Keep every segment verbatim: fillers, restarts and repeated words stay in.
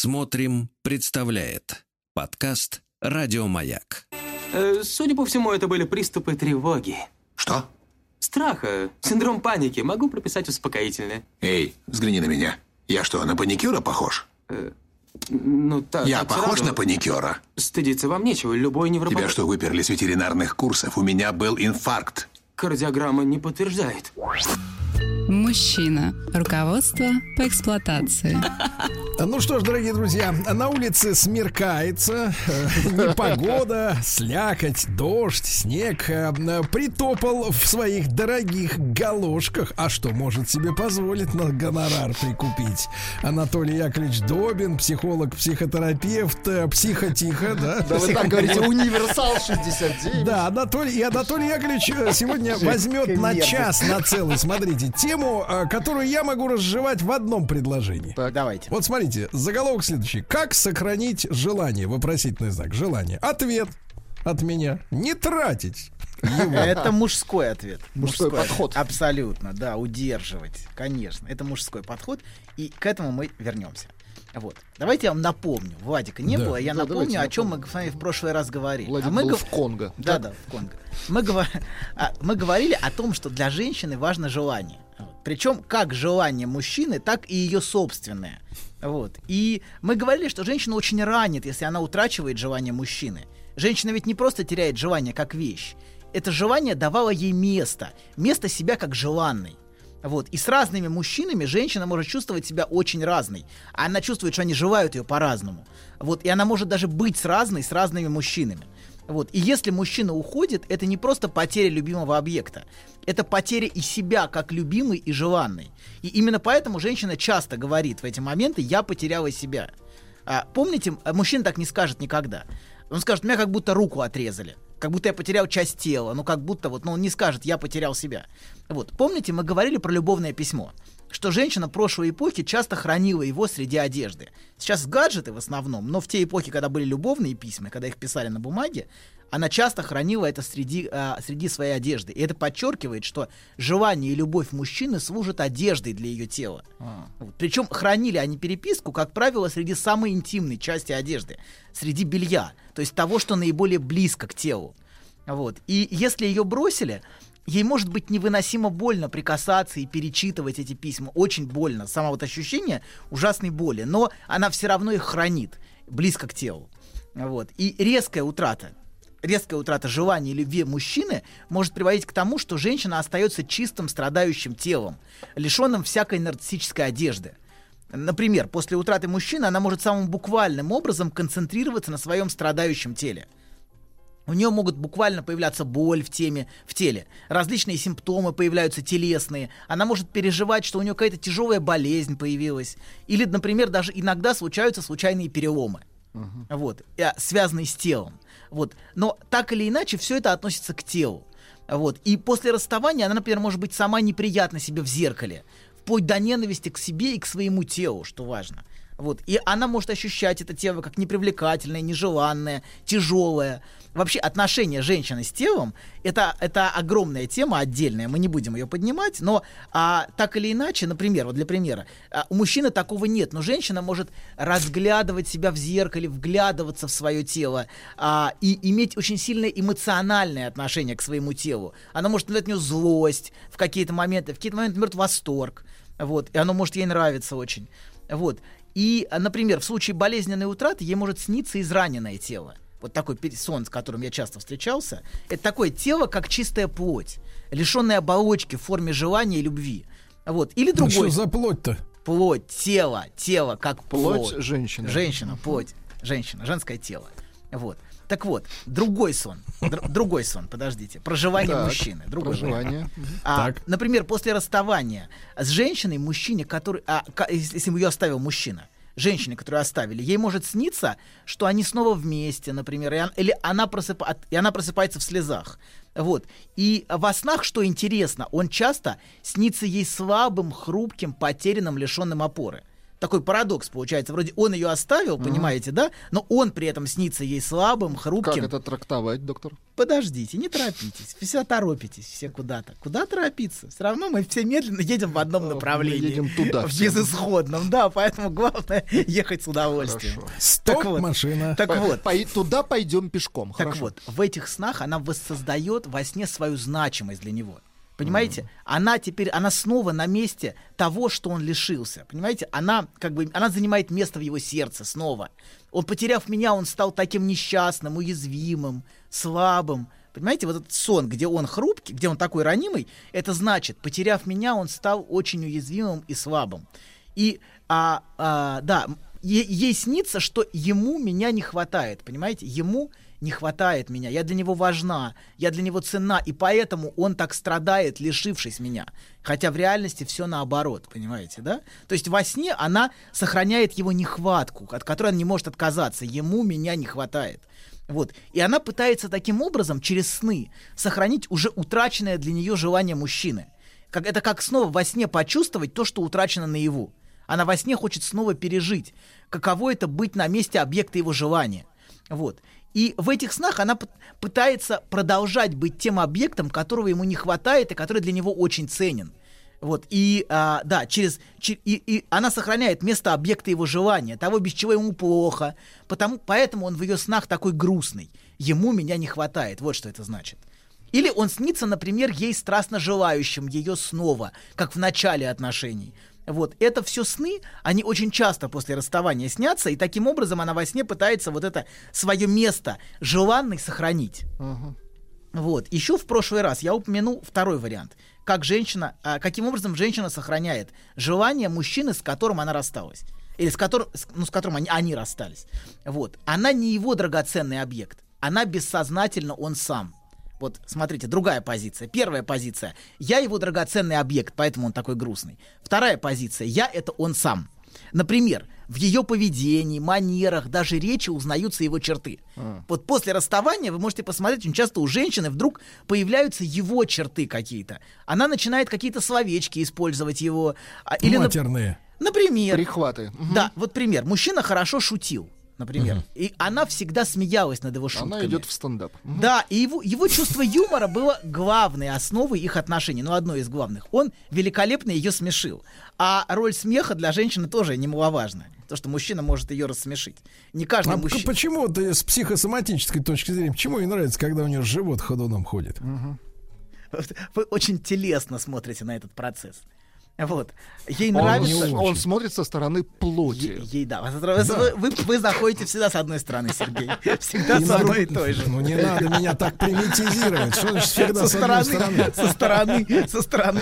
«Смотрим» представляет подкаст «Радиомаяк». Э, судя по всему, это были приступы тревоги. Что? Страха, синдром паники. Могу прописать успокоительное. Эй, взгляни на меня. Я что, на паникера похож? Э, ну, так, Я так похож сразу... на паникера? Стыдиться вам нечего, любой невропатолог... Тебя что, выперли с ветеринарных курсов? У меня был инфаркт. Кардиограмма не подтверждает. Мужчина. Руководство по эксплуатации. Ну что ж, дорогие друзья, на улице смеркается, непогода, слякоть, дождь, снег. Притопал в своих дорогих галошках. А что может себе позволить на гонорар прикупить? Анатолий Яковлевич Добин, психолог, психотерапевт, психотиха, да? Да вы так говорите, универсал шестьдесят девять. Да, Анатолий, и Анатолий Яковлевич сегодня возьмет на час, на целый, смотрите, тему, которую я могу разжевать в одном предложении. Так, давайте. Вот смотрите, заголовок следующий. Как сохранить желание? Вопросительный знак. Желание. Ответ от меня. Не тратить его. Это мужской ответ. Мужской, мужской подход. Ответ. Абсолютно, да, удерживать. Конечно, это мужской подход. И к этому мы вернемся. Вот. Давайте я вам напомню. Владика не да. было, я да, напомню, о чем напомню. мы с вами в прошлый раз говорили. Владик а мы был гов... в Конго. Да, да, да в Конго. Мы, гов... а, мы говорили о том, что для женщины важно желание. Причем как желание мужчины, так и ее собственное. Вот. И мы говорили, что женщина очень ранит, если она утрачивает желание мужчины. Женщина ведь не просто теряет желание как вещь. Это желание давало ей место. Место себя как желанной. Вот. И с разными мужчинами женщина может чувствовать себя очень разной. Она чувствует, что они желают ее по-разному. Вот. И она может даже быть с разной, с разными мужчинами. Вот. И если мужчина уходит, это не просто потеря любимого объекта. Это потеря и себя, как любимой и желанной. И именно поэтому женщина часто говорит в эти моменты «я потеряла себя». А, помните, мужчина так не скажет никогда. Он скажет «меня как будто руку отрезали». Как будто я потерял часть тела, ну как будто вот, но ну, он не скажет, я потерял себя. Вот, помните, мы говорили про любовное письмо, что женщина прошлой эпохи часто хранила его среди одежды. Сейчас гаджеты в основном, но в те эпохи, когда были любовные письма, когда их писали на бумаге, она часто хранила это среди, а, среди своей одежды. И это подчеркивает, что желание и любовь мужчины служат одеждой для ее тела. А. Вот. Причем хранили они переписку, как правило, среди самой интимной части одежды, среди белья, то есть того, что наиболее близко к телу. Вот. И если ее бросили, ей может быть невыносимо больно прикасаться и перечитывать эти письма. Очень больно. Само вот ощущение ужасной боли. Но она все равно их хранит близко к телу. Вот. И резкая утрата. Резкая утрата желания и любви мужчины может приводить к тому, что женщина остается чистым, страдающим телом, лишенным всякой нарциссической одежды. Например, после утраты мужчины она может самым буквальным образом концентрироваться на своем страдающем теле. У нее могут буквально появляться боль в, теме, в теле, различные симптомы появляются телесные, она может переживать, что у нее какая-то тяжелая болезнь появилась, или, например, даже иногда случаются случайные переломы. Uh-huh. Вот, связанный с телом. Вот. Но так или иначе все это относится к телу. Вот. И после расставания она, например, может быть сама неприятна себе в зеркале, вплоть до ненависти к себе и к своему телу, что важно. Вот. И она может ощущать это тело как непривлекательное, нежеланное, тяжелое. Вообще отношение женщины с телом это, это огромная тема отдельная, мы не будем ее поднимать. Но а, так или иначе, например, вот для примера а, у мужчины такого нет, но женщина может разглядывать себя в зеркале, вглядываться в свое тело а, и иметь очень сильное эмоциональное отношение к своему телу. Она может наблюдать в нее злость в какие-то моменты, в какие-то моменты, например, восторг. Вот. И оно может ей нравиться очень. Вот. И, например, в случае болезненной утраты ей может сниться израненное тело. Вот такой сон, с которым я часто встречался. Это такое тело, как чистая плоть, лишенная оболочки в форме желания и любви. Вот. Или другой. Ну, что за плоть-то? Плоть, тело, тело как плоть. Плоть женщины. Женщина, плоть, женщина, женское тело. Вот. Так вот, другой сон. Др- другой сон, подождите. Проживание так, мужчины. Другой проживание. А, например, после расставания с женщиной, мужчине, который. А, если ее оставил мужчина, женщине, которую оставили, ей может сниться, что они снова вместе, например, и он, или она, просыпа, и она просыпается в слезах. Вот. И во снах, что интересно, он часто снится ей слабым, хрупким, потерянным, лишенным опоры. такой парадокс получается. Вроде он ее оставил, угу. понимаете, да? Но он при этом снится ей слабым, хрупким. Как это трактовать, доктор? Подождите, не торопитесь. Все торопитесь, все куда-то. Куда торопиться? Все равно мы все медленно едем в одном направлении. Мы едем туда. В безысходном, да. Поэтому главное ехать с удовольствием. Хорошо. Стоп, так машина. Так по- вот. По- туда пойдем пешком. Так хорошо. Вот, в этих снах она воссоздает во сне свою значимость для него. Понимаете? Mm. Она теперь, она снова на месте того, что он лишился. Понимаете? Она как бы, она занимает место в его сердце снова. Он, потеряв меня, он стал таким несчастным, уязвимым, слабым. Понимаете? Вот этот сон, где он хрупкий, где он такой ранимый, это значит, потеряв меня, он стал очень уязвимым и слабым. И, а, а, да, е- ей снится, что ему меня не хватает. Понимаете? Ему не хватает меня, я для него важна, я для него ценна, и поэтому он так страдает, лишившись меня. Хотя в реальности все наоборот, понимаете, да? То есть во сне она сохраняет его нехватку, от которой он не может отказаться. Ему меня не хватает. Вот. И она пытается таким образом через сны сохранить уже утраченное для нее желание мужчины. Как, это как снова во сне почувствовать то, что утрачено наяву. Она во сне хочет снова пережить, каково это быть на месте объекта его желания. Вот. И в этих снах она пытается продолжать быть тем объектом, которого ему не хватает и который для него очень ценен. Вот. И, а, да, через, чер, и, и она сохраняет место объекта его желания, того, без чего ему плохо. Потому, поэтому он в ее снах такой грустный. Ему меня не хватает. Вот что это значит. Или он снится, например, ей страстно желающим ее снова, как в начале отношений. Вот, это все сны, они очень часто после расставания снятся, и таким образом она во сне пытается вот это свое место желанной сохранить. Uh-huh. Вот, еще в прошлый раз я упомянул второй вариант, как женщина, каким образом женщина сохраняет желание мужчины, с которым она рассталась, или с которым, ну, с которым они, они расстались. Вот, она не его драгоценный объект, она бессознательно он сам. Вот, смотрите, другая позиция. Первая позиция. Я его драгоценный объект, поэтому он такой грустный. Вторая позиция. Я — это он сам. Например, в ее поведении, манерах, даже речи узнаются его черты. А. Вот после расставания, вы можете посмотреть, очень часто у женщины вдруг появляются его черты какие-то. Она начинает какие-то словечки использовать его. Или, матерные. Например. Прихваты. Угу. Да, вот пример. Мужчина хорошо шутил. Например. Uh-huh. И она всегда смеялась над его шутками. Она идет в стендап. Uh-huh. Да, и его, его чувство юмора было главной основой их отношений. Ну, одной из главных. Он великолепно ее смешил. А роль смеха для женщины тоже немаловажная. То, что мужчина может ее рассмешить. Не каждый а мужчина. Почему ты с психосоматической точки зрения, почему ей нравится, когда у нее живот ходуном ходит? Uh-huh. Вы очень телесно смотрите на этот процесс. Вот. Ей он нравится. Он смотрит со стороны плоти. Е- ей, да. да. Вы, вы, вы заходите всегда с одной стороны, Сергей. Всегда не с одной и той же. Ну не надо меня так примитизировать. Что значит всегда со, со стороны, стороны? Со стороны, со стороны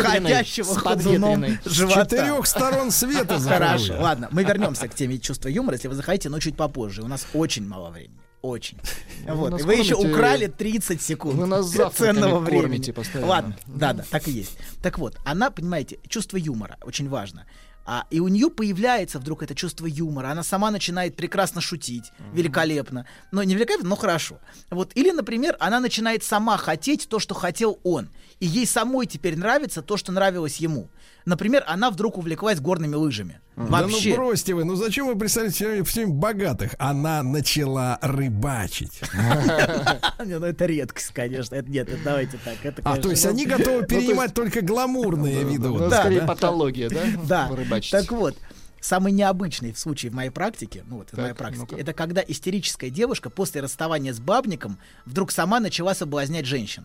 ходящего ходуном живота. С четырех сторон света заходит. Хорошо. Ладно, мы вернемся к теме чувства юмора, если вы захотите, но чуть попозже. У нас очень мало времени. Очень. Вот. И вы еще украли тридцать секунд вы нас ценного времени. Постоянно. Ладно, да-да, так и есть. Так вот, она, понимаете, чувство юмора очень важно. А, и у нее появляется вдруг это чувство юмора. Она сама начинает прекрасно шутить, mm-hmm. великолепно. Но не великолепно, но хорошо. Вот. Или, например, она начинает сама хотеть то, что хотел он. И ей самой теперь нравится то, что нравилось ему. Например, она вдруг увлеклась горными лыжами. Mm-hmm. Вообще. Да ну бросьте вы, ну зачем вы представляете всем богатых? Она начала рыбачить. Ну это редкость, конечно. Нет, давайте так. А то есть они готовы перенимать только гламурные виды. Скорее патология, да? Да. Так вот, самый необычный в случае в моей практике, ну вот так, из моей практики, ну-ка. Это когда истерическая девушка после расставания с бабником вдруг сама начала соблазнять женщин.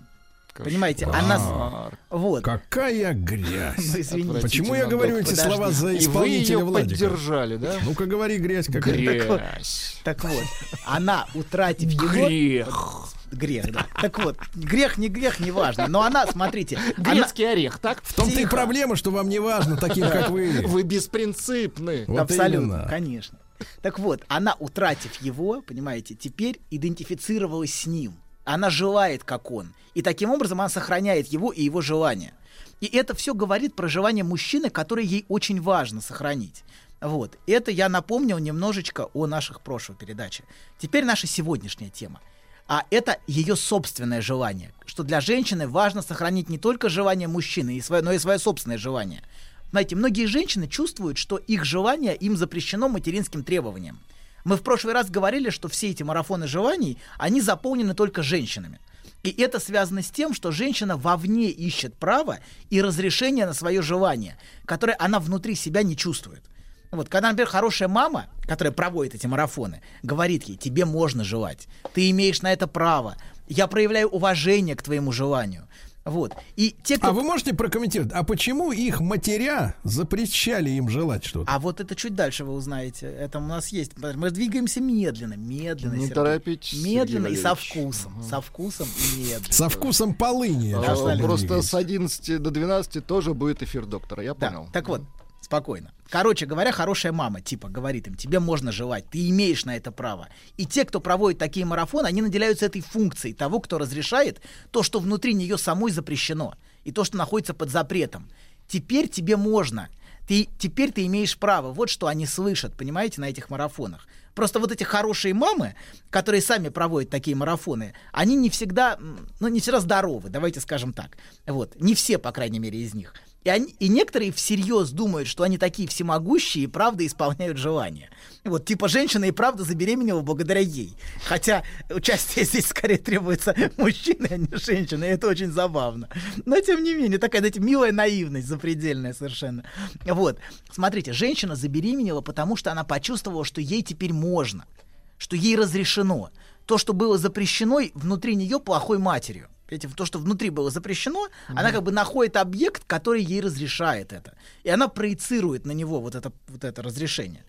Кошмар. Понимаете, она... Вот. Какая грязь! Ну, извините. Почему я говорю эти подожди. Слова за исполнителя Владика? Поддержали, да? Ну-ка говори, грязь какая. Грязь. Так вот, она, утратив его... Грех. Грех, да. Так вот, грех, не грех, не важно. Но она, смотрите... Грецкий она... орех, так? В том-то и проблема, что вам не важно, таким, как вы. Вы беспринципны. Вот абсолютно, именно. Конечно. Так вот, она, утратив его, понимаете, теперь идентифицировалась с ним. Она желает, как он. И таким образом она сохраняет его и его желание. И это все говорит про желание мужчины, которое ей очень важно сохранить. Вот. Это я напомнил немножечко о наших прошлой передаче. Теперь наша сегодняшняя тема. А это ее собственное желание, что для женщины важно сохранить не только желание мужчины, но и свое собственное желание. Знаете, многие женщины чувствуют, что их желание им запрещено материнским требованием. Мы в прошлый раз говорили, что все эти марафоны желаний, они заполнены только женщинами. И это связано с тем, что женщина вовне ищет право и разрешение на свое желание, которое она внутри себя не чувствует. Вот, когда, например, хорошая мама, которая проводит эти марафоны, говорит ей: тебе можно желать, ты имеешь на это право, я проявляю уважение к твоему желанию. Вот. И те, кто... А вы можете прокомментировать, а почему их матеря запрещали им желать что-то? А вот это чуть дальше вы узнаете. Это у нас есть. Мы двигаемся медленно, медленно. Не торопитесь. Медленно и со вкусом. Угу. Со вкусом и медленно. Со вкусом полыни. А, просто двигаюсь. С одиннадцати до двенадцати тоже будет эфир доктора, я понял. Да, так вот, спокойно. Короче говоря, хорошая мама, типа, говорит им: тебе можно желать, ты имеешь на это право. И те, кто проводит такие марафоны, они наделяются этой функцией того, кто разрешает то, что внутри нее самой запрещено, и то, что находится под запретом. Теперь тебе можно, ты, теперь ты имеешь право. Вот что они слышат, понимаете, на этих марафонах. Просто вот эти хорошие мамы, которые сами проводят такие марафоны, они не всегда, ну, не всегда здоровы, давайте скажем так. Вот. Не все, по крайней мере, из них. И, они, и некоторые всерьез думают, что они такие всемогущие и правда исполняют желания. Вот, типа, женщина и правда забеременела благодаря ей. Хотя участие здесь скорее требуется мужчины, а не женщины. И это очень забавно. Но, тем не менее, такая, знаете, милая наивность запредельная совершенно. Вот. Смотрите, женщина забеременела, потому что она почувствовала, что ей теперь можно, что ей разрешено. То, что было запрещено внутри нее плохой матерью. То, что внутри было запрещено, mm-hmm. она как бы находит объект, который ей разрешает это. И она проецирует на него вот это, вот это разрешение.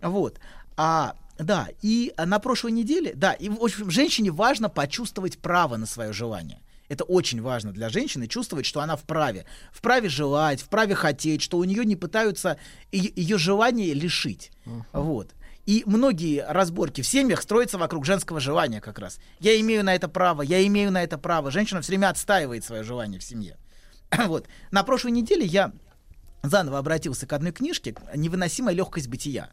Вот. А, да, и на прошлой неделе, да, и в общем, женщине важно почувствовать право на свое желание. Это очень важно для женщины, чувствовать, что она вправе. Вправе желать, вправе хотеть, что у нее не пытаются е- ее желание лишить. Uh-huh. Вот. И многие разборки в семьях строятся вокруг женского желания как раз. Я имею на это право, я имею на это право. Женщина все время отстаивает свое желание в семье. Вот. На прошлой неделе я заново обратился к одной книжке «Невыносимая легкость бытия».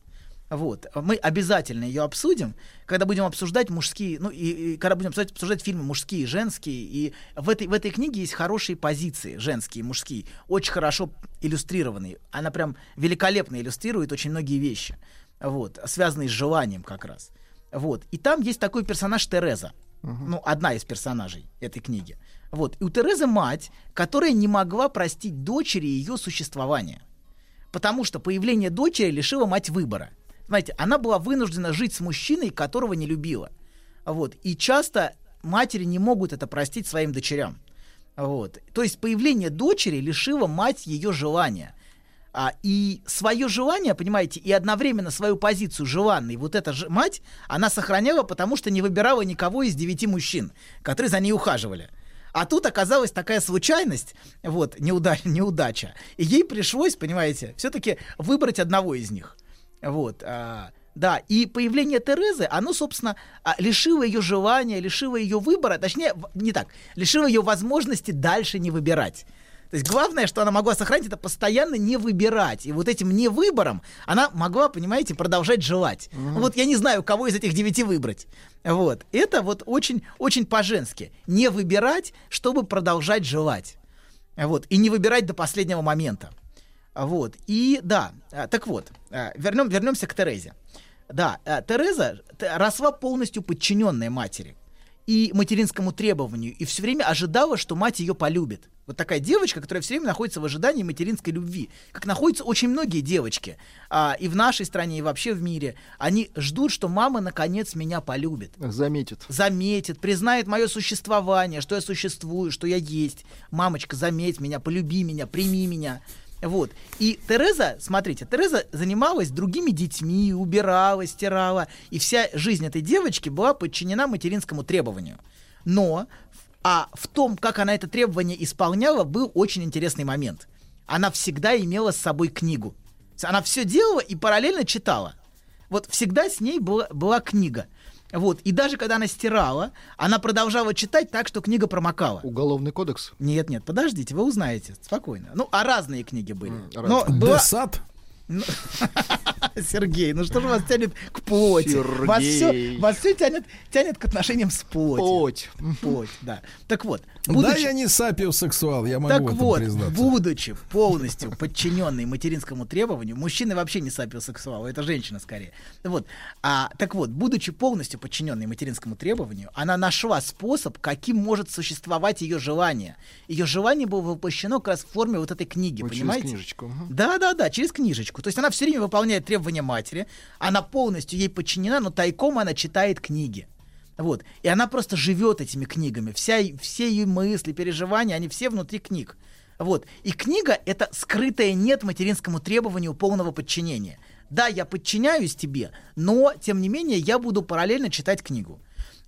Вот. Мы обязательно ее обсудим, когда будем обсуждать мужские, ну и, и когда будем обсуждать, обсуждать фильмы мужские, женские. И в этой, в этой книге есть хорошие позиции, женские, мужские, очень хорошо иллюстрированные. Она прям великолепно иллюстрирует очень многие вещи. Вот, связанный с желанием как раз. Вот. И там есть такой персонаж Тереза. Uh-huh. Ну, одна из персонажей этой книги. Вот. И у Терезы мать, которая не могла простить дочери ее существование. Потому что появление дочери лишило мать выбора. Знаете, она была вынуждена жить с мужчиной, которого не любила. Вот. И часто матери не могут это простить своим дочерям. Вот. То есть появление дочери лишило мать ее желания. А, и свое желание, понимаете, и одновременно свою позицию желанной, вот эта же мать, она сохраняла, потому что не выбирала никого из девяти мужчин, которые за ней ухаживали. А тут оказалась такая случайность, вот, неудача, неудача. И ей пришлось, понимаете, все-таки выбрать одного из них. Вот, а, да, и появление Терезы, оно, собственно, лишило ее желания, лишило ее выбора, точнее, не так, лишило ее возможности дальше не выбирать. То есть главное, что она могла сохранить, это постоянно не выбирать. И вот этим невыбором она могла, понимаете, продолжать желать. Mm-hmm. Вот я не знаю, кого из этих девяти выбрать. Вот. Это вот очень, очень по-женски. Не выбирать, чтобы продолжать желать. Вот. И не выбирать до последнего момента. Вот. И да, так вот, вернем, вернемся к Терезе. Да, Тереза росла полностью подчиненная матери и материнскому требованию, и все время ожидала, что мать ее полюбит. Вот такая девочка, которая все время находится в ожидании материнской любви, как находятся очень многие девочки, а, и в нашей стране, и вообще в мире. Они ждут, что мама наконец меня полюбит. Заметит. Заметит, признает мое существование, что я существую, что я есть. Мамочка, заметь меня, полюби меня, прими меня. Вот. И Тереза, смотрите, Тереза занималась другими детьми, убирала, стирала, и вся жизнь этой девочки была подчинена материнскому требованию. Но, а в том, как она это требование исполняла, был очень интересный момент. Она всегда имела с собой книгу. Она все делала и параллельно читала. Вот всегда с ней была, была книга. Вот. И даже когда она стирала, она продолжала читать так, что книга промокала. Уголовный кодекс? Нет, нет, подождите, вы узнаете, спокойно. Ну, а разные книги были. Mm, но разные. Была... Десад? Сергей, ну что же вас тянет к плоти? Вас все, вас все тянет, тянет к отношениям с плотью. Плоть. Плоть, да. Так вот. Будучи... Да, я не сапиосексуал, я могу так вот, признаться. Будучи полностью подчиненной материнскому требованию, мужчины вообще не сапиосексуалы, это женщина скорее. Вот. А, так вот, будучи полностью подчиненной материнскому требованию, она нашла способ, каким может существовать ее желание. Ее желание было воплощено как раз в форме вот этой книги, вот, понимаете? Через книжечку. Да-да-да, через книжечку. То есть она все время выполняет требования матери, она полностью ей подчинена, но тайком она читает книги. Вот. И она просто живет этими книгами. Вся, все ее мысли, переживания, они все внутри книг. Вот. И книга — это скрытое «нет» материнскому требованию полного подчинения. Да, я подчиняюсь тебе, но, тем не менее, я буду параллельно читать книгу.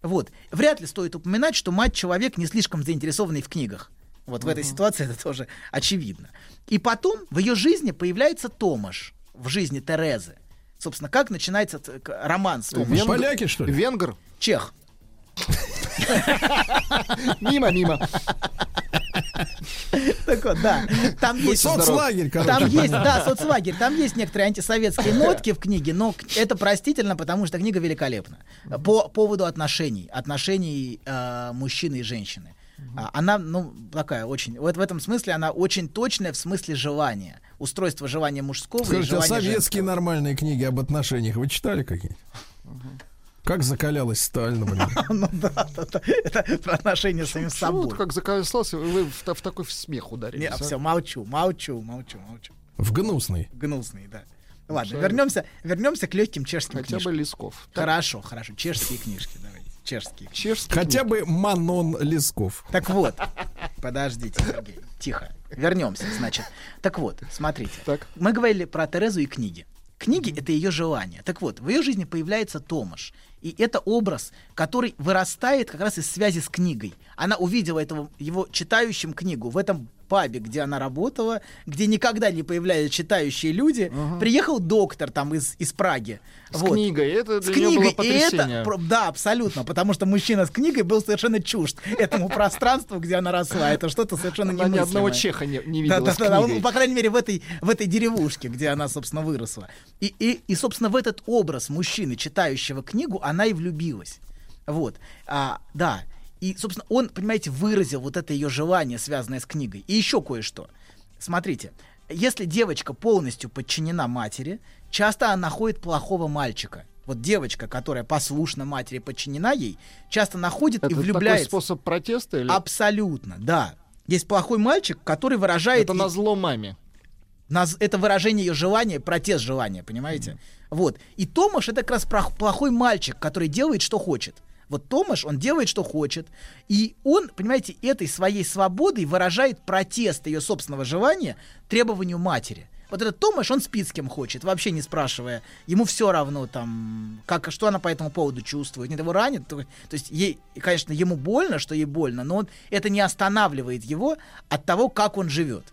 Вот. Вряд ли стоит упоминать, что мать-человек не слишком заинтересованный в книгах. Вот в этой ситуации это тоже очевидно. И потом в ее жизни появляется Томаш, в жизни Терезы. Собственно, как начинается роман с Томашем? Поляки, что ли? Венгр? Чех. Мимо, мимо. Так вот, да. Там есть соцлагерь, там есть, да, соцлагерь. Там есть некоторые антисоветские нотки в книге, но это простительно, потому что книга великолепна. По поводу отношений, отношений э, мужчины и женщины. Она, ну, такая очень... Вот в этом смысле она очень точная в смысле желания. Устройство желания мужского. Скажите, и желания женского. А советские нормальные книги об отношениях вы читали какие-нибудь? Как закалялась сталь, например. Ну да, это про отношения с самим собой. Вот как закалялась, вы в такой смех ударились. Нет, все, молчу, молчу, молчу, молчу. В гнусный. Гнусный, да. Ладно, вернемся, вернемся к легким чешским книжкам. Хотя бы Лесков. Хорошо, хорошо, чешские книжки, давайте. Чешские. Чешские. Хотя бы Манон Лесков. Так вот, подождите, Сергей, тихо. Вернемся, значит. Так вот, смотрите. Так. Мы говорили про Терезу и книги. Книги mm-hmm. — это ее желание. Так вот, в ее жизни появляется Томаш. И это образ, который вырастает как раз из связи с книгой. Она увидела этого, его читающим книгу в этом пабе, где она работала, где никогда не появлялись читающие люди. Угу. Приехал доктор там из, из Праги. С вот. Книгой. Это для с нее книгой. Было потрясение. Это, да, абсолютно. Потому что мужчина с книгой был совершенно чужд этому пространству, где она росла. Это что-то совершенно немыслимое. Она ни одного чеха не, не видела да, с да, он, по крайней мере, в этой, в этой деревушке, где она, собственно, выросла. И, и, и, собственно, в этот образ мужчины, читающего книгу, она и влюбилась. Вот. А, да. И, собственно, он, понимаете, выразил вот это ее желание, связанное с книгой. И еще кое-что. Смотрите, если девочка полностью подчинена матери, часто она находит плохого мальчика. Вот девочка, которая послушна матери, подчинена ей, часто находит это и влюбляется. Это такой способ протеста? Или? Абсолютно, да. Есть плохой мальчик, который выражает... Это назло маме. Это выражение ее желания, протест желания, понимаете? Mm-hmm. Вот. И Томаш — это как раз плохой мальчик, который делает, что хочет. Вот Томаш, он делает, что хочет, и он, понимаете, этой своей свободой выражает протест ее собственного желания требованию матери. Вот этот Томаш, он спит с кем хочет, вообще не спрашивая. Ему все равно, там, как, что она по этому поводу чувствует. Нет, его ранит. То, то есть, ей, конечно, ему больно, что ей больно, но он, это не останавливает его от того, как он живет.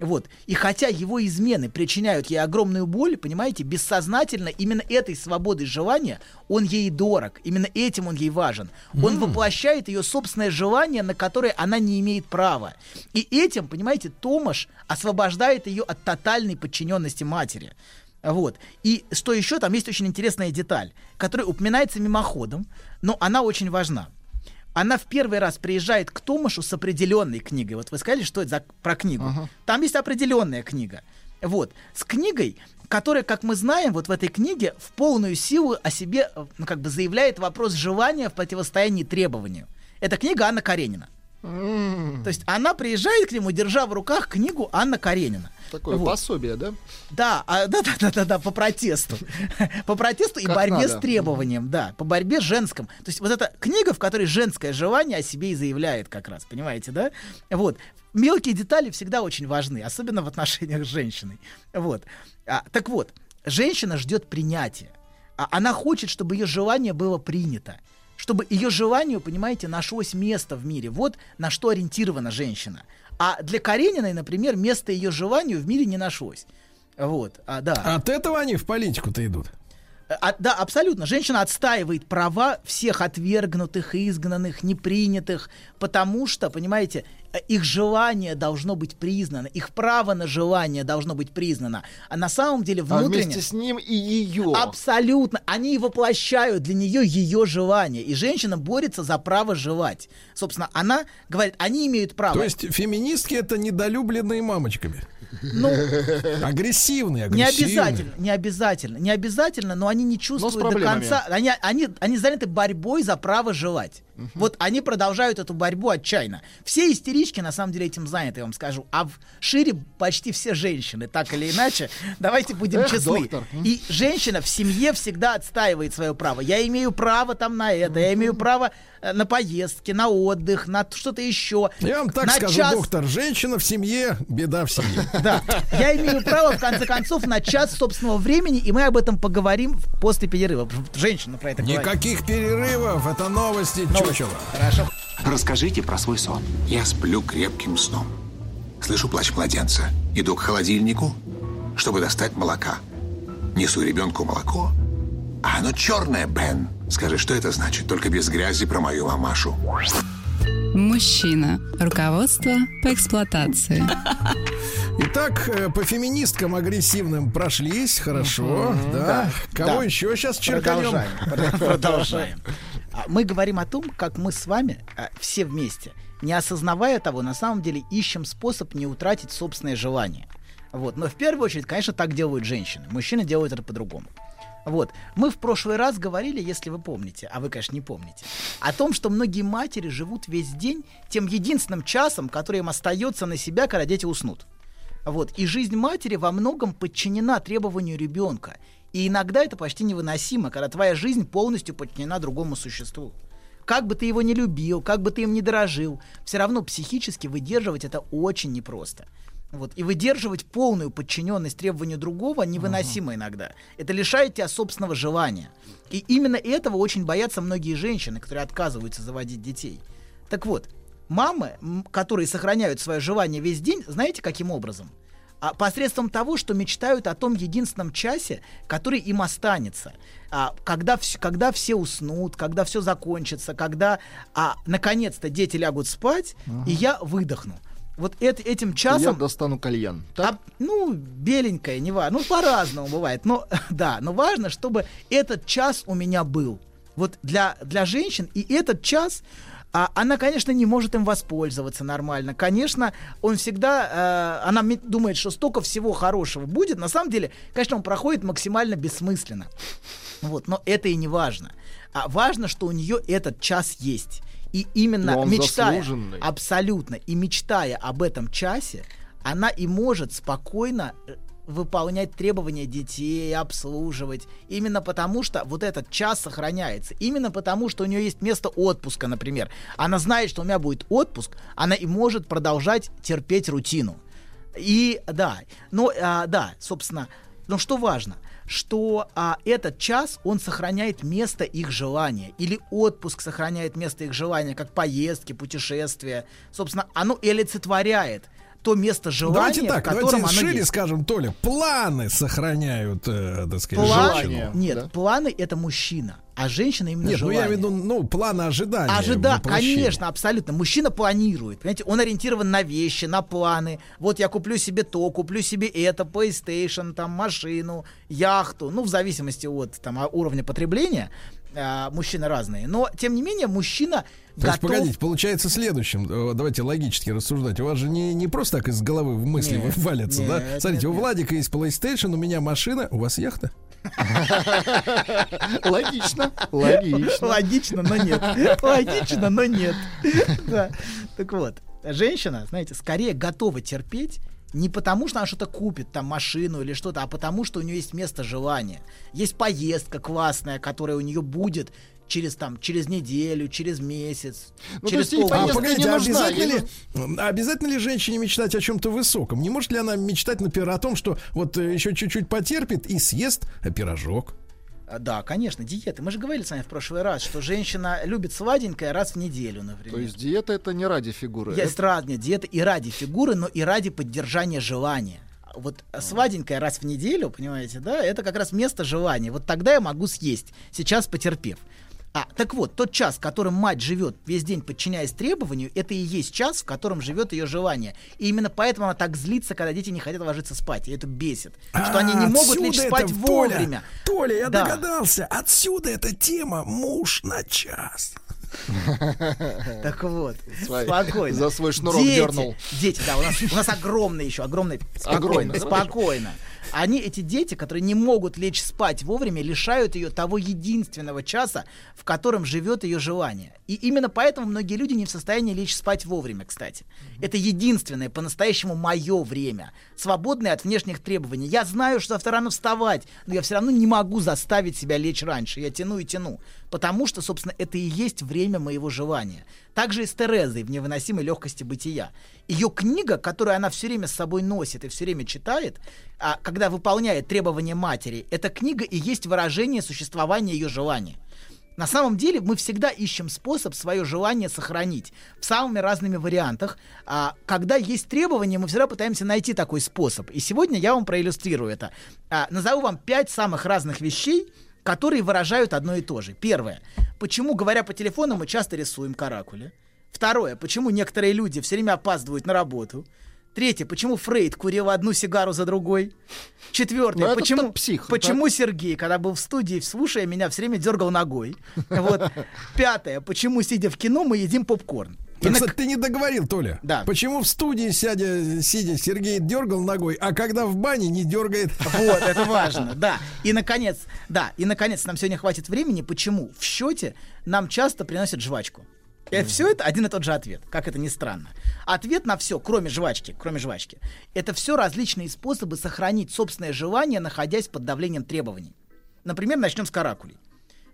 Вот. И хотя его измены причиняют ей огромную боль, понимаете, бессознательно именно этой свободой желания он ей дорог, именно этим он ей важен. Он mm. воплощает ее собственное желание, на которое она не имеет права. И этим, понимаете, Томаш освобождает ее от тотальной подчиненности матери. Вот. И что еще, там есть очень интересная деталь, которая упоминается мимоходом, но она очень важна. Она в первый раз приезжает к Томашу с определенной книгой. Вот вы сказали, что это за, про книгу. Ага. Там есть определенная книга. Вот. С книгой, которая, как мы знаем, вот в этой книге в полную силу о себе, ну, как бы заявляет вопрос желания в противостоянии требованию. Это книга Анна Каренина. Mm. То есть она приезжает к нему, держа в руках книгу Анна Каренина. Такое вот. Пособие, да? Да, а, да, да, да, да, да, по протесту. По протесту и борьбе с требованием, да, по борьбе с женским. То есть вот эта книга, в которой женское желание о себе и заявляет как раз, понимаете, да? Вот. Мелкие детали всегда очень важны, особенно в отношениях с женщиной. Вот. А, так вот, женщина ждет принятия. А, она хочет, чтобы ее желание было принято. Чтобы ее желанию, понимаете, нашлось место в мире. Вот на что ориентирована женщина. А для Карениной, например, места ее желанию в мире не нашлось. Вот, а, да. От этого они в политику-то идут. А, да, абсолютно. Женщина отстаивает права всех отвергнутых, изгнанных, непринятых, потому что, понимаете, их желание должно быть признано, их право на желание должно быть признано. А на самом деле внутренне... А вместе с ним и ее. Абсолютно. Они воплощают для нее ее желание. И женщина борется за право желать. Собственно, она говорит, они имеют право. То есть феминистки — это недолюбленные мамочками. Ну, агрессивные, агрессивные. Не обязательно, не обязательно, не обязательно, но они не чувствуют до конца. Они, они, они заняты борьбой за право желать. Угу. Вот они продолжают эту борьбу отчаянно. Все истерички, на самом деле, этим заняты, я вам скажу. А в шире почти все женщины, так или иначе. Давайте будем Эх, честны. Доктор. И женщина в семье всегда отстаивает свое право. Я имею право там на это, я имею право на поездки, на отдых, на что-то еще. Я вам так на скажу, час... доктор, женщина в семье, беда в семье. Да. Я имею право, в конце концов, на час собственного времени, и мы об этом поговорим после перерыва. Женщина про это говорит. Никаких перерывов, это новости. Хорошо. Расскажите про свой сон. Я сплю крепким сном. Слышу плач младенца. Иду к холодильнику, чтобы достать молока. Несу ребенку молоко. А оно черное, Бен. Скажи, что это значит? Только без грязи про мою мамашу. Мужчина. Руководство по эксплуатации. Итак, по феминисткам агрессивным прошлись. Хорошо. Mm-hmm, да. Да. Кого да. еще сейчас черканем? Продолжаем. Продолжаем. Мы говорим о том, как мы с вами все вместе, не осознавая того, на самом деле ищем способ не утратить собственное желание. Вот. Но в первую очередь, конечно, так делают женщины. Мужчины делают это по-другому. Вот. Мы в прошлый раз говорили, если вы помните, а вы, конечно, не помните, о том, что многие матери живут весь день тем единственным часом, который им остается на себя, когда дети уснут. Вот. И жизнь матери во многом подчинена требованию ребенка. И иногда это почти невыносимо, когда твоя жизнь полностью подчинена другому существу. Как бы ты его ни любил, как бы ты им ни дорожил, все равно психически выдерживать это очень непросто. Вот. И выдерживать полную подчиненность требованию другого невыносимо иногда. Это лишает тебя собственного желания. И именно этого очень боятся многие женщины, которые отказываются заводить детей. Так вот, мамы, которые сохраняют свое желание весь день, знаете, каким образом? А посредством того, что мечтают о том единственном часе, который им останется, а, когда, вс- когда все уснут, когда все закончится, когда а, наконец-то дети лягут спать, ага. и я выдохну. Вот это, этим часом... Я достану кальян. А, ну, беленькое, не важно. Ну, по-разному бывает. Но, да, но важно, чтобы этот час у меня был. Вот для, для женщин и этот час... А она, конечно, не может им воспользоваться нормально. Конечно, он всегда... Э, она думает, что столько всего хорошего будет. На самом деле, конечно, он проходит максимально бессмысленно. Вот, но это и не важно. А важно, что у нее этот час есть. И именно мечтая... Абсолютно. И мечтая об этом часе, она и может спокойно выполнять требования детей, обслуживать. Именно потому, что вот этот час сохраняется. Именно потому, что у нее есть место отпуска, например. Она знает, что у меня будет отпуск, она и может продолжать терпеть рутину. И да, но а, да, собственно, но что важно, что а, этот час, он сохраняет место их желания. Или отпуск сохраняет место их желания, как поездки, путешествия. Собственно, оно и олицетворяет то место желания, давайте так, в котором давайте шире есть. Скажем, Толя, планы сохраняют, э, так сказать, План... желание. Нет, да? Планы — это мужчина, а женщина именно Нет, желание. Нет, ну я имею в виду, ну, планы ожидания. Ожида... Конечно, абсолютно. Мужчина планирует, понимаете, он ориентирован на вещи, на планы. Вот я куплю себе то, куплю себе это, PlayStation, там, машину, яхту, ну, в зависимости от там, уровня потребления. Мужчины разные, но тем не менее мужчина То готов... есть, погодите, получается следующим. Давайте логически рассуждать. У вас же не, не просто так из головы в мысли нет, валятся, нет, да? Нет, смотрите, нет, у Владика нет. есть PlayStation, у меня машина, у вас яхта. Логично, логично. Логично, но нет. Логично, но нет. Так вот, женщина, знаете, скорее готова терпеть. Не потому, что она что-то купит, там, машину или что-то, а потому, что у нее есть место желания. Есть поездка классная, которая у нее будет через, там, через неделю, через месяц, ну, через полгода. А погодите, не нужна, обязательно, не... ли, обязательно ли женщине мечтать о чем-то высоком? Не может ли она мечтать, например, о том, что вот еще чуть-чуть потерпит и съест пирожок? Да, конечно, диеты. Мы же говорили с вами в прошлый раз, что женщина любит сладенькое раз в неделю, например. То есть диета — это не ради фигуры? Есть это... разные диеты и ради фигуры, но и ради поддержания желания. вот сладенькое раз в неделю, понимаете, да, это как раз место желания. Вот тогда я могу съесть, сейчас потерпев. А, так вот, тот час, в котором мать живет весь день, подчиняясь требованию, это и есть час, в котором живет ее желание. И именно поэтому она так злится, когда дети не хотят ложиться спать. И это бесит. А, что они не могут лечь спать вовремя. Толя, я да. догадался. Отсюда эта тема «муж на час». Так вот, спокойно. За свой шнурок дернул. Дети, да, у нас, у нас огромные еще, огромные. Спокойно, спокойно. Они, эти дети, которые не могут лечь спать вовремя, лишают ее того единственного часа, в котором живет ее желание. И именно поэтому многие люди не в состоянии лечь спать вовремя, кстати. Это единственное, по-настоящему мое время, свободное от внешних требований. Я знаю, что завтра рано вставать, но я все равно не могу заставить себя лечь раньше. Я тяну и тяну, потому что, собственно, это и есть время моего желания. Также и с Терезой в «Невыносимой легкости бытия». Ее книга, которую она все время с собой носит и все время читает, а, когда выполняет требования матери, эта книга и есть выражение существования ее желания. На самом деле мы всегда ищем способ свое желание сохранить в самыми разными вариантах. А, когда есть требования, мы всегда пытаемся найти такой способ. И сегодня я вам проиллюстрирую это. А, назову вам пять самых разных вещей, которые выражают одно и то же. Первое. Почему, говоря по телефону, мы часто рисуем каракули? Второе. Почему некоторые люди все время опаздывают на работу? Третье. Почему Фрейд курил одну сигару за другой? Четвертое. Почему, псих, почему да? Сергей, когда был в студии, слушая меня, все время дергал ногой? Вот. Пятое. Почему, сидя в кино, мы едим попкорн? Так, кстати, ты не договорил, Толя. Да. Почему в студии, сядя, сидя, Сергей дергал ногой, а когда в бане не дергает? Вот, это важно, да. И, наконец, да, и, наконец, нам сегодня хватит времени. Почему в счете нам часто приносят жвачку? И mm-hmm. все это один и тот же ответ, как это ни странно. Ответ на все, кроме жвачки, кроме жвачки. Это все различные способы сохранить собственное желание, находясь под давлением требований. Например, начнем с каракулей.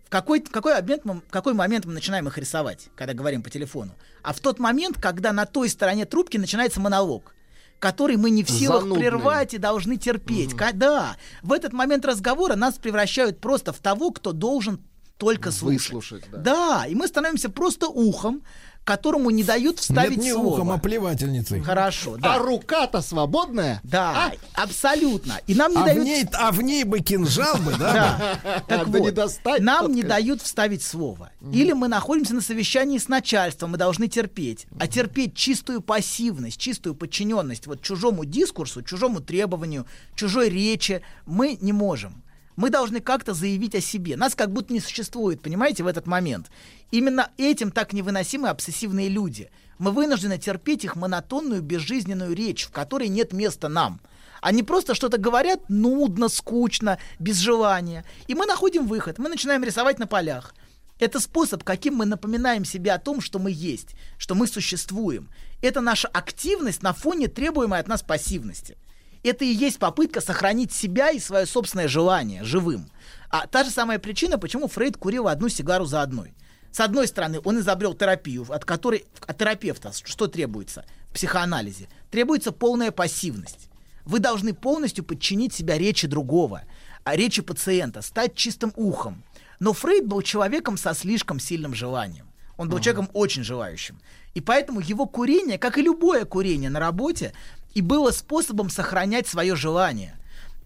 В какой, какой, объект мы, какой момент мы начинаем их рисовать, когда говорим по телефону? А в тот момент, когда на той стороне трубки начинается монолог, который мы не в силах занудный. Прервать и должны терпеть. Угу. Когда в этот момент разговора нас превращают просто в того, кто должен только слушать. Выслушать, да. Да, и мы становимся просто ухом, которому не дают вставить Нет, не слово. Ухом, а плевательницей. Хорошо, да. А рука-то свободная? Да, а? Абсолютно. И нам не а дают... В ней, а в ней бы кинжал бы, да? Так вот, нам не дают вставить слово. Или мы находимся на совещании с начальством, мы должны терпеть. А терпеть чистую пассивность, чистую подчиненность вот чужому дискурсу, чужому требованию, чужой речи мы не можем. Мы должны как-то заявить о себе. Нас как будто не существует, понимаете, в этот момент. Именно этим так невыносимы обсессивные люди. Мы вынуждены терпеть их монотонную, безжизненную речь, в которой нет места нам. Они просто что-то говорят нудно, скучно, без желания. И мы находим выход. Мы начинаем рисовать на полях. Это способ, каким мы напоминаем себе о том, что мы есть, что мы существуем. Это наша активность на фоне требуемой от нас пассивности. Это и есть попытка сохранить себя и свое собственное желание живым. А та же самая причина, почему Фрейд курил одну сигару за одной. С одной стороны, он изобрел терапию, от которой от терапевта что требуется в психоанализе? Требуется полная пассивность. Вы должны полностью подчинить себя речи другого, речи пациента, стать чистым ухом. Но Фрейд был человеком со слишком сильным желанием. Он был [S2] Ага. [S1] Человеком очень желающим. И поэтому его курение, как и любое курение на работе, и было способом сохранять свое желание.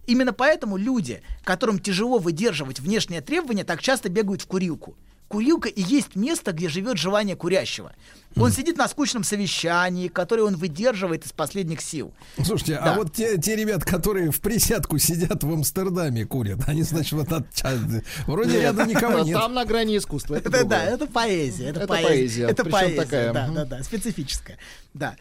Именно поэтому люди, которым тяжело выдерживать внешние требования, так часто бегают в курилку. Курилка и есть место, где живет желание курящего. Он mm. сидит на скучном совещании, которое он выдерживает из последних сил. Слушайте, да. а вот те, те ребят, которые в присядку сидят в Амстердаме, курят, они, значит, вот от... вроде рядом никого нет. Там на грани искусства. Это да, это поэзия. Это поэзия. Это поэзия, да, да, да, специфическая. Да.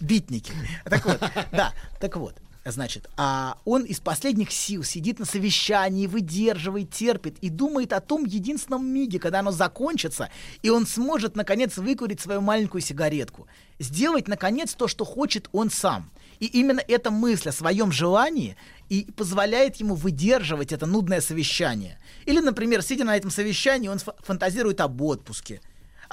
Битники. Так вот, да, так вот. Значит, а он из последних сил сидит на совещании, выдерживает, терпит и думает о том единственном миге, когда оно закончится, и он сможет, наконец, выкурить свою маленькую сигаретку. Сделать, наконец, то, что хочет он сам. И именно эта мысль о своем желании и позволяет ему выдерживать это нудное совещание. Или, например, сидя на этом совещании, он фантазирует об отпуске.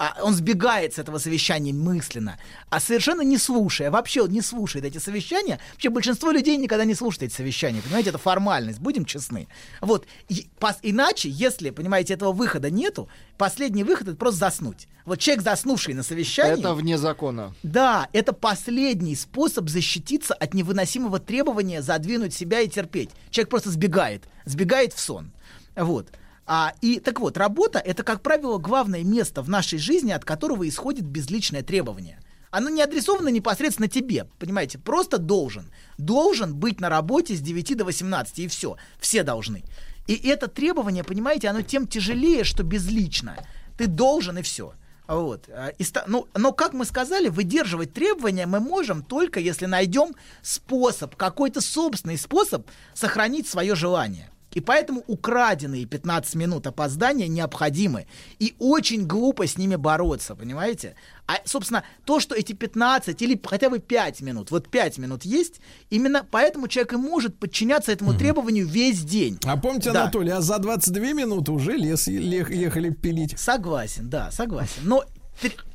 а он сбегает с этого совещания мысленно, а совершенно не слушая, вообще он не слушает эти совещания. Вообще большинство людей никогда не слушает эти совещания, понимаете, это формальность, будем честны. Вот, и, пос, иначе, если, понимаете, этого выхода нету, последний выход — это просто заснуть. Вот человек, заснувший на совещании... Это вне закона. Да, это последний способ защититься от невыносимого требования задвинуть себя и терпеть. Человек просто сбегает, сбегает в сон. Вот. А, и так вот, работа — это, как правило, главное место в нашей жизни, от которого исходит безличное требование. Оно не адресовано непосредственно тебе, понимаете, просто должен. Должен быть на работе с девяти до восемнадцати, и все, все должны. И это требование, понимаете, оно тем тяжелее, что безлично. Ты должен, и все. Вот. И, ну, но, как мы сказали, выдерживать требования мы можем только если найдем способ, какой-то собственный способ сохранить свое желание. И поэтому украденные пятнадцать минут опоздания необходимы. И очень глупо с ними бороться, понимаете? А, собственно, то, что эти пятнадцать или хотя бы пять минут, вот пять минут есть, именно поэтому человек и может подчиняться этому угу. требованию весь день. А помните, да. Анатолий, а за двадцать две минуты уже лес ехали пилить. Согласен, да, согласен. Но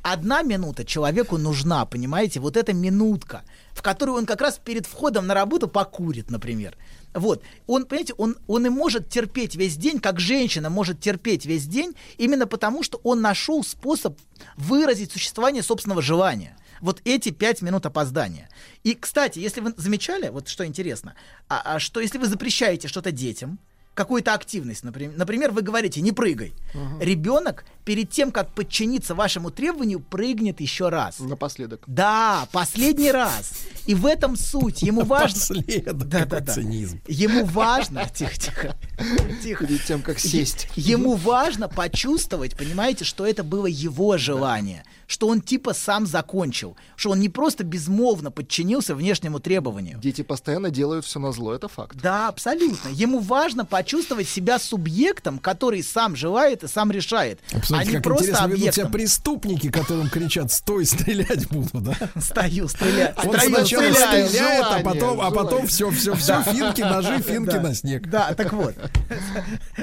одна минута человеку нужна, понимаете? Вот эта минутка, в которую он как раз перед входом на работу покурит, например. Вот, он, понимаете, он, он и может терпеть весь день, как женщина может терпеть весь день, именно потому, что он нашел способ выразить существование собственного желания. Вот эти пять минут опоздания. И, кстати, если вы замечали, вот что интересно, а, а что если вы запрещаете что-то детям, какую-то активность, например, например, вы говорите «не прыгай», угу. ребенок перед тем, как подчиниться вашему требованию, прыгнет еще раз. Напоследок. Да, последний раз. И в этом суть. Ему важно... Напоследок, да, какой да, цинизм. Да. Ему важно... Тихо-тихо. Перед тем, как сесть. Ему важно почувствовать, понимаете, что это было его желание, что он типа сам закончил, что он не просто безмолвно подчинился внешнему требованию. Дети постоянно делают все назло, это факт. Да, абсолютно. Ему важно почувствовать себя субъектом, который сам желает и сам решает, а не просто объектом. Ведут себя преступники, которым кричат: «Стой, стрелять буду», да? Стою, стреляю. Он сначала стреляет, а потом, а потом все, все, все, финки, ножи, финки на снег. Да, так вот.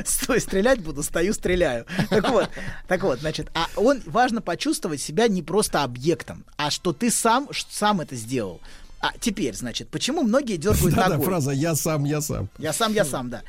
Стой, стрелять буду, стою, стреляю. Так вот, так вот, значит, а он важно почувствовать себя не просто объектом, а что ты сам, сам это сделал. А теперь, значит, почему многие дергают ногой? Да, фраза «я сам, я сам». Я сам, я сам, да.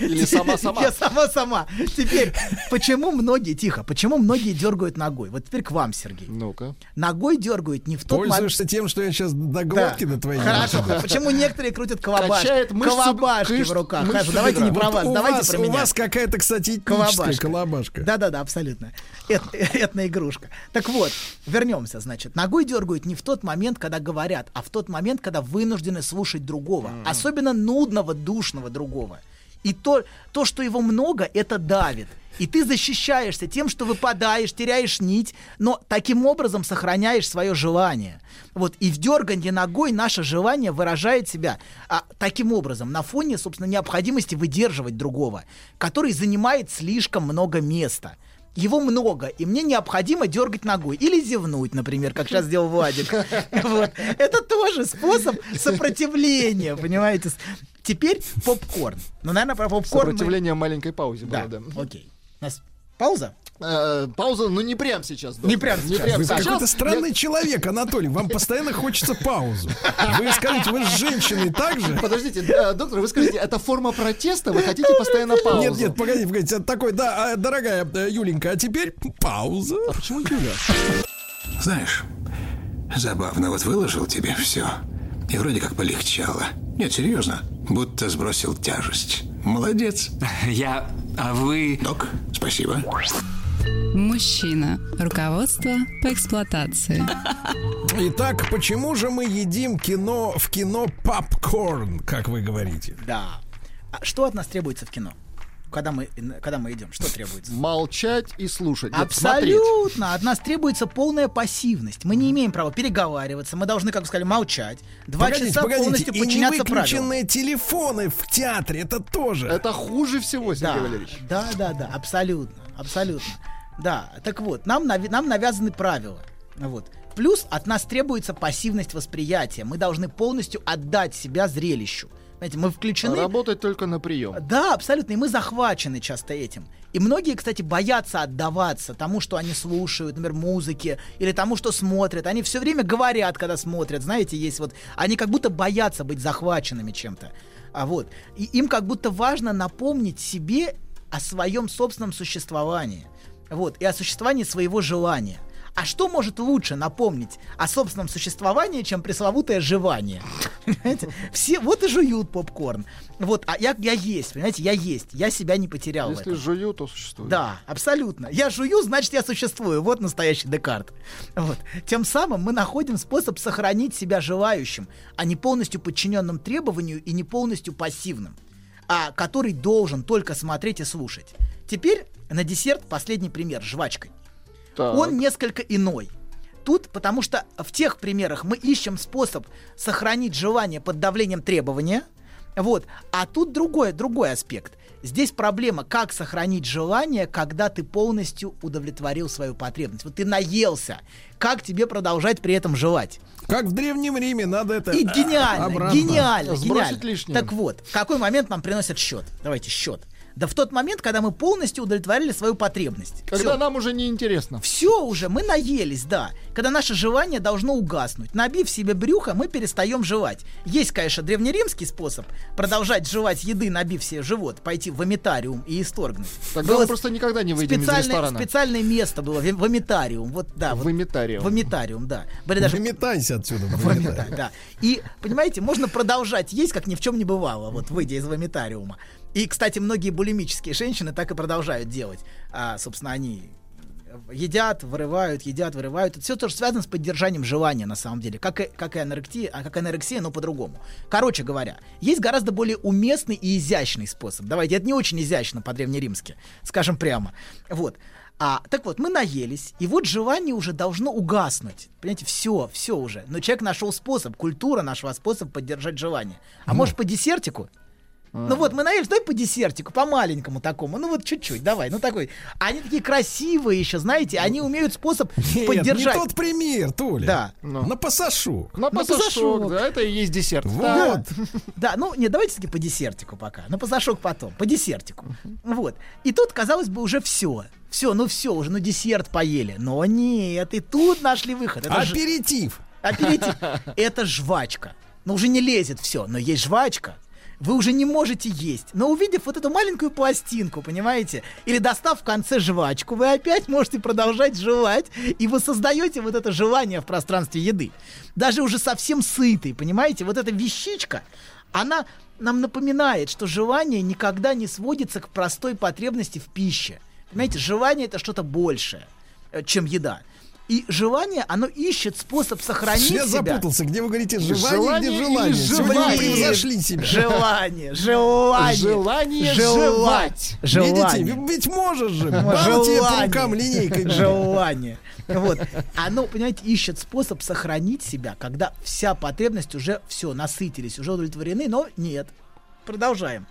Или сама-сама. Я сама-сама. Теперь, почему многие, тихо, почему многие дергают ногой? Вот теперь к вам, Сергей. Ну-ка. Ногой дергают не в тот момент. Пользуешься тем, что я сейчас до глотки на твоей. Хорошо. Почему некоторые крутят колобашки? Колобашки в руках. Давайте не про вас, давайте про меня. У вас какая-то, кстати, этническая колобашка. Да-да-да, абсолютно. Этноигрушка. Так вот, вернемся, значит. Ногой дергают не в тот момент, когда говорят, а в тот момент, когда вынуждены слушать другого, mm. особенно нудного, душного другого. И то, то, что его много, это давит. И ты защищаешься тем, что выпадаешь, теряешь нить, но таким образом сохраняешь свое желание. Вот. И в дерганье ногой наше желание выражает себя а, таким образом, на фоне, собственно, необходимости выдерживать другого, который занимает слишком много места. Его много, и мне необходимо дергать ногой. Или зевнуть, например, как сейчас сделал Владик. Вот. Это тоже способ сопротивления, понимаете? Теперь попкорн. Ну, наверное, про попкорн... Сопротивление мы... маленькой паузе. Да, было, да. Окей. У нас пауза? Э, пауза, ну не прямо сейчас. Доктор. Не прямо сейчас. Не прям сейчас. Вы какой-то странный я... человек, Анатолий. Вам постоянно хочется паузу. Вы скажите, вы с женщиной так же? Подождите, доктор, вы скажите, это форма протеста? Вы хотите постоянно паузу? Нет, нет, погодите, погодите. Такой, да, дорогая Юленька, а теперь пауза. А почему Юля? Знаешь, забавно, вот выложил тебе все. И вроде как полегчало. Нет, серьезно. Будто сбросил тяжесть. Молодец. Я... А вы... Док, спасибо. Мужчина. Руководство по эксплуатации. Итак, почему же мы едим кино в кино попкорн, как вы говорите? Да. А что от нас требуется в кино? Когда мы, когда мы идем, что требуется? Молчать и слушать. Абсолютно. Смотреть. От нас требуется полная пассивность. Мы не имеем права переговариваться. Мы должны, как вы сказали, молчать. Два погодите, часа погодите. Полностью и подчиняться правилам. И невыключенные телефоны в театре. Это тоже. Это хуже всего, Сергей да, Валерьевич. Да, да, да. Абсолютно. Абсолютно. Да. Так вот, нам, нави- нам навязаны правила. Вот. Плюс от нас требуется пассивность восприятия. Мы должны полностью отдать себя зрелищу. Понимаете, мы включены... Работать только на прием. Да, абсолютно, и мы захвачены часто этим. И многие, кстати, боятся отдаваться тому, что они слушают, например, музыке, или тому, что смотрят. Они все время говорят, когда смотрят, знаете, есть вот... Они как будто боятся быть захваченными чем-то. А вот. И им как будто важно напомнить себе о своем собственном существовании. Вот. И о существовании своего желания. А что может лучше напомнить о собственном существовании, чем пресловутое жевание? Понимаете? Все вот и жуют попкорн. Вот, а я, я есть, понимаете, я есть, я себя не потерял. Если жую, то существую. Да, абсолютно. Я жую, значит, я существую. Вот настоящий Декарт. Вот. Тем самым мы находим способ сохранить себя желающим, а не полностью подчиненным требованию и не полностью пассивным, а который должен только смотреть и слушать. Теперь на десерт последний пример с жвачкой. Так. Он несколько иной. Тут, потому что в тех примерах мы ищем способ сохранить желание под давлением требования. Вот. А тут другой, другой аспект. Здесь проблема, как сохранить желание, когда ты полностью удовлетворил свою потребность. Вот ты наелся. Как тебе продолжать при этом желать? Как в Древнем Риме, надо это и гениально, обратно. гениально, Сбросить гениально. Лишнее. Так вот, в какой момент нам приносят счет? Давайте счет. Да в тот момент, когда мы полностью удовлетворили свою потребность. Когда Всё. Нам уже неинтересно. Все уже, мы наелись, да. Когда наше желание должно угаснуть. Набив себе брюхо, мы перестаем жевать. Есть, конечно, древнеримский способ продолжать жевать еды, набив себе живот, пойти в вометариум и исторгнуть. Тогда было мы просто никогда не выйдем из ресторана. Специальное место было, вометариум. Вот, да, вот, вометариум. Вометариум, да. Даже... Выметайся отсюда. Выметай, да. И, понимаете, можно продолжать есть, как ни в чем не бывало, вот, выйдя из вометариума. И, кстати, многие булимические женщины так и продолжают делать. А, собственно, они едят, вырывают, едят, вырывают. Это все тоже связано с поддержанием желания, на самом деле. Как и, как и анорексия, а как анорексия, но по-другому. Короче говоря, есть гораздо более уместный и изящный способ. Давайте, это не очень изящно по-древнеримски, скажем прямо. Вот. А, так вот, мы наелись, и вот желание уже должно угаснуть. Понимаете, все, все уже. Но человек нашел способ, культура нашла способ поддержать желание. А ну. может, по десертику? Ну mm. вот, мы наелись, давай по десертику, по маленькому такому, ну вот чуть-чуть, давай, ну такой. Они такие красивые еще, знаете, они умеют способ Нет, поддержать. Не тот пример, Толя. Да. No. На пасашок. На пасашок, да, это и есть десерт. Вот. Да, да ну не, давайте все-таки по десертику пока, на пасашок потом, по десертику. Uh-huh. Вот, и тут, казалось бы, уже все. Все, ну все, уже, ну десерт поели. Но нет, и тут нашли выход. Это Аперитив. Ж... Аперитив. Это жвачка. Ну уже не лезет все, но есть жвачка. Вы уже не можете есть. Но увидев вот эту маленькую пластинку, понимаете, или достав в конце жвачку, вы опять можете продолжать жевать, и вы создаете вот это желание в пространстве еды. Даже уже совсем сытый, понимаете, вот эта вещичка, она нам напоминает, что желание никогда не сводится к простой потребности в пище. Понимаете, желание — это что-то большее, чем еда. И желание, оно ищет способ сохранить себя. Я запутался, где вы говорите желание, желание, где желание. Вы превзошли себя. Желание, желание. Желание желать. Желание. Видите, ведь можешь же. Желание. По рукам линейкой. Желание. Вот. Оно, понимаете, ищет способ сохранить себя, когда вся потребность уже все, насытились, уже удовлетворены, но нет. Продолжаем.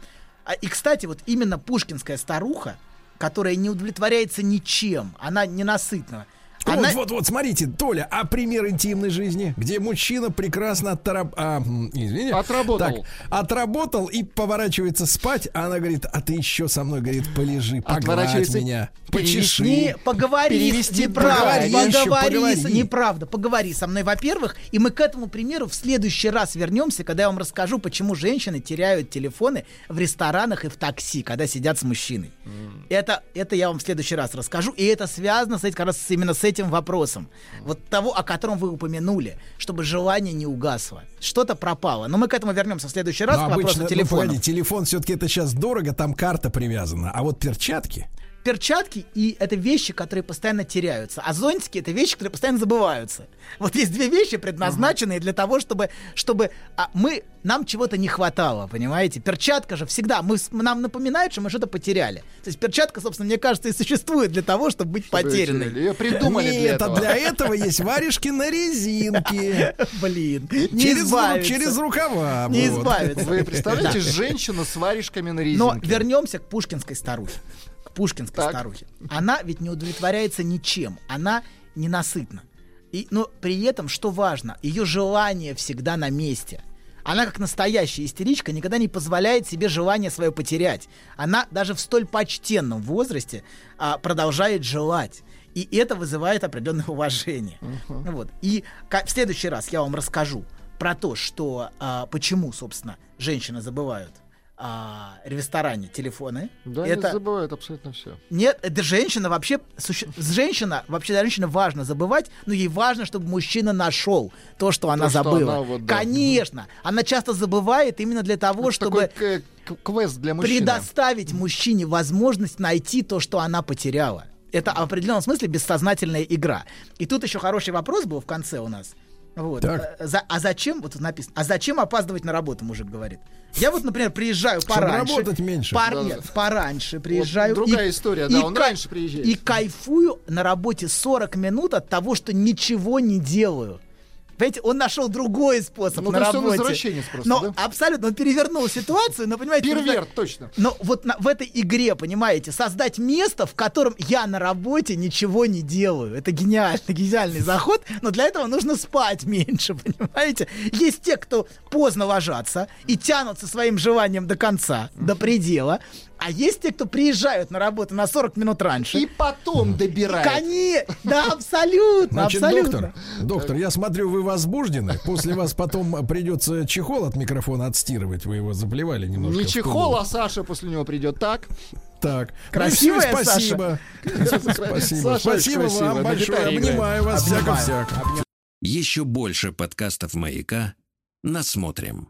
И, кстати, вот именно пушкинская старуха, которая не удовлетворяется ничем, она ненасытна. Вот, Она... вот, вот, смотрите, Толя, а пример интимной жизни, где мужчина прекрасно отраб... а, извини, отработал. Так, отработал и поворачивается спать, а она говорит, а ты еще со мной, говорит, полежи, погладь меня, почеши. Поговори, неправда, поговори, неправда, поговори со мной, во-первых, и мы к этому примеру в следующий раз вернемся, когда я вам расскажу, почему женщины теряют телефоны в ресторанах и в такси, когда сидят с мужчиной. Mm. Это, это я вам в следующий раз расскажу, и это связано с этим, как раз именно с этим этим вопросом, вот того, о котором вы упомянули, чтобы желание не угасло, что-то пропало. Но мы к этому вернемся в следующий раз, но к вопросу обычно, телефона. Ну, погоди, телефон все-таки это сейчас дорого, там карта привязана, а вот перчатки... Перчатки и это вещи, которые постоянно теряются. А зонтики — это вещи, которые постоянно забываются. Вот есть две вещи, предназначенные uh-huh. для того, чтобы, чтобы а, мы, нам чего-то не хватало, понимаете? Перчатка же всегда мы, нам напоминает, что мы что-то потеряли. То есть перчатка, собственно, мне кажется, и существует для того, чтобы быть чтобы потерянной. Ее придумали Нет, для этого. Для этого есть варежки на резинке. Блин, через рукава. Не избавиться. Вы представляете, женщина с варежками на резинке. Но вернемся к пушкинской старухе. Пушкинской так. старухе. Она ведь не удовлетворяется ничем. Она ненасытна. И, но при этом, что важно, ее желание всегда на месте. Она, как настоящая истеричка, никогда не позволяет себе желание свое потерять. Она даже в столь почтенном возрасте а, продолжает желать. И это вызывает определенное уважение. Uh-huh. Вот. И к- в следующий раз я вам расскажу про то, что а, почему, собственно, женщины забывают а, в ресторане телефоны. Да, это... они забывают абсолютно все. Нет, это женщина вообще... Суще... Женщина, вообще для женщины важно забывать, но ей важно, чтобы мужчина нашел то, что она то, забыла. Что она вот, да. Конечно! Uh-huh. Она часто забывает именно для того, это чтобы... Такой к- квест для мужчины. Предоставить мужчине возможность найти то, что она потеряла. Это в определенном смысле бессознательная игра. И тут еще хороший вопрос был в конце у нас. Вот. За, а зачем, вот написано, а зачем опаздывать на работу, мужик говорит. Я вот, например, приезжаю пораньше. Чтобы работать меньше. Пар, да, нет, да. пораньше приезжаю. Вот другая и, история, и, да, он и, раньше приезжает. И кайфую на работе сорок минут от того, что ничего не делаю. Понимаете, он нашел другой способ ну, на то, работе. Извращенец просто, но да? Абсолютно, он перевернул ситуацию, но, понимаете... Перверт, нужно... точно. Но вот на, в этой игре, понимаете, создать место, в котором я на работе ничего не делаю. Это гениальный, гениальный заход, но для этого нужно спать меньше, понимаете? Есть те, кто поздно ложатся и тянутся своим желанием до конца, до предела. А есть те, кто приезжают на работу на сорок минут раньше. И потом добирают. Конечно, да, абсолютно, Значит, абсолютно. Доктор, доктор, я смотрю, вы возбуждены. После вас потом придется чехол от микрофона отстирывать. Вы его заплевали немножко. Не чехол, а Саша после него придет. Так. Так. Красивая ну, спасибо. Саша. Спасибо. Саша, спасибо вам большое. Виталий, обнимаю вас всяко-всяко. Еще больше подкастов «Маяка» насмотрим.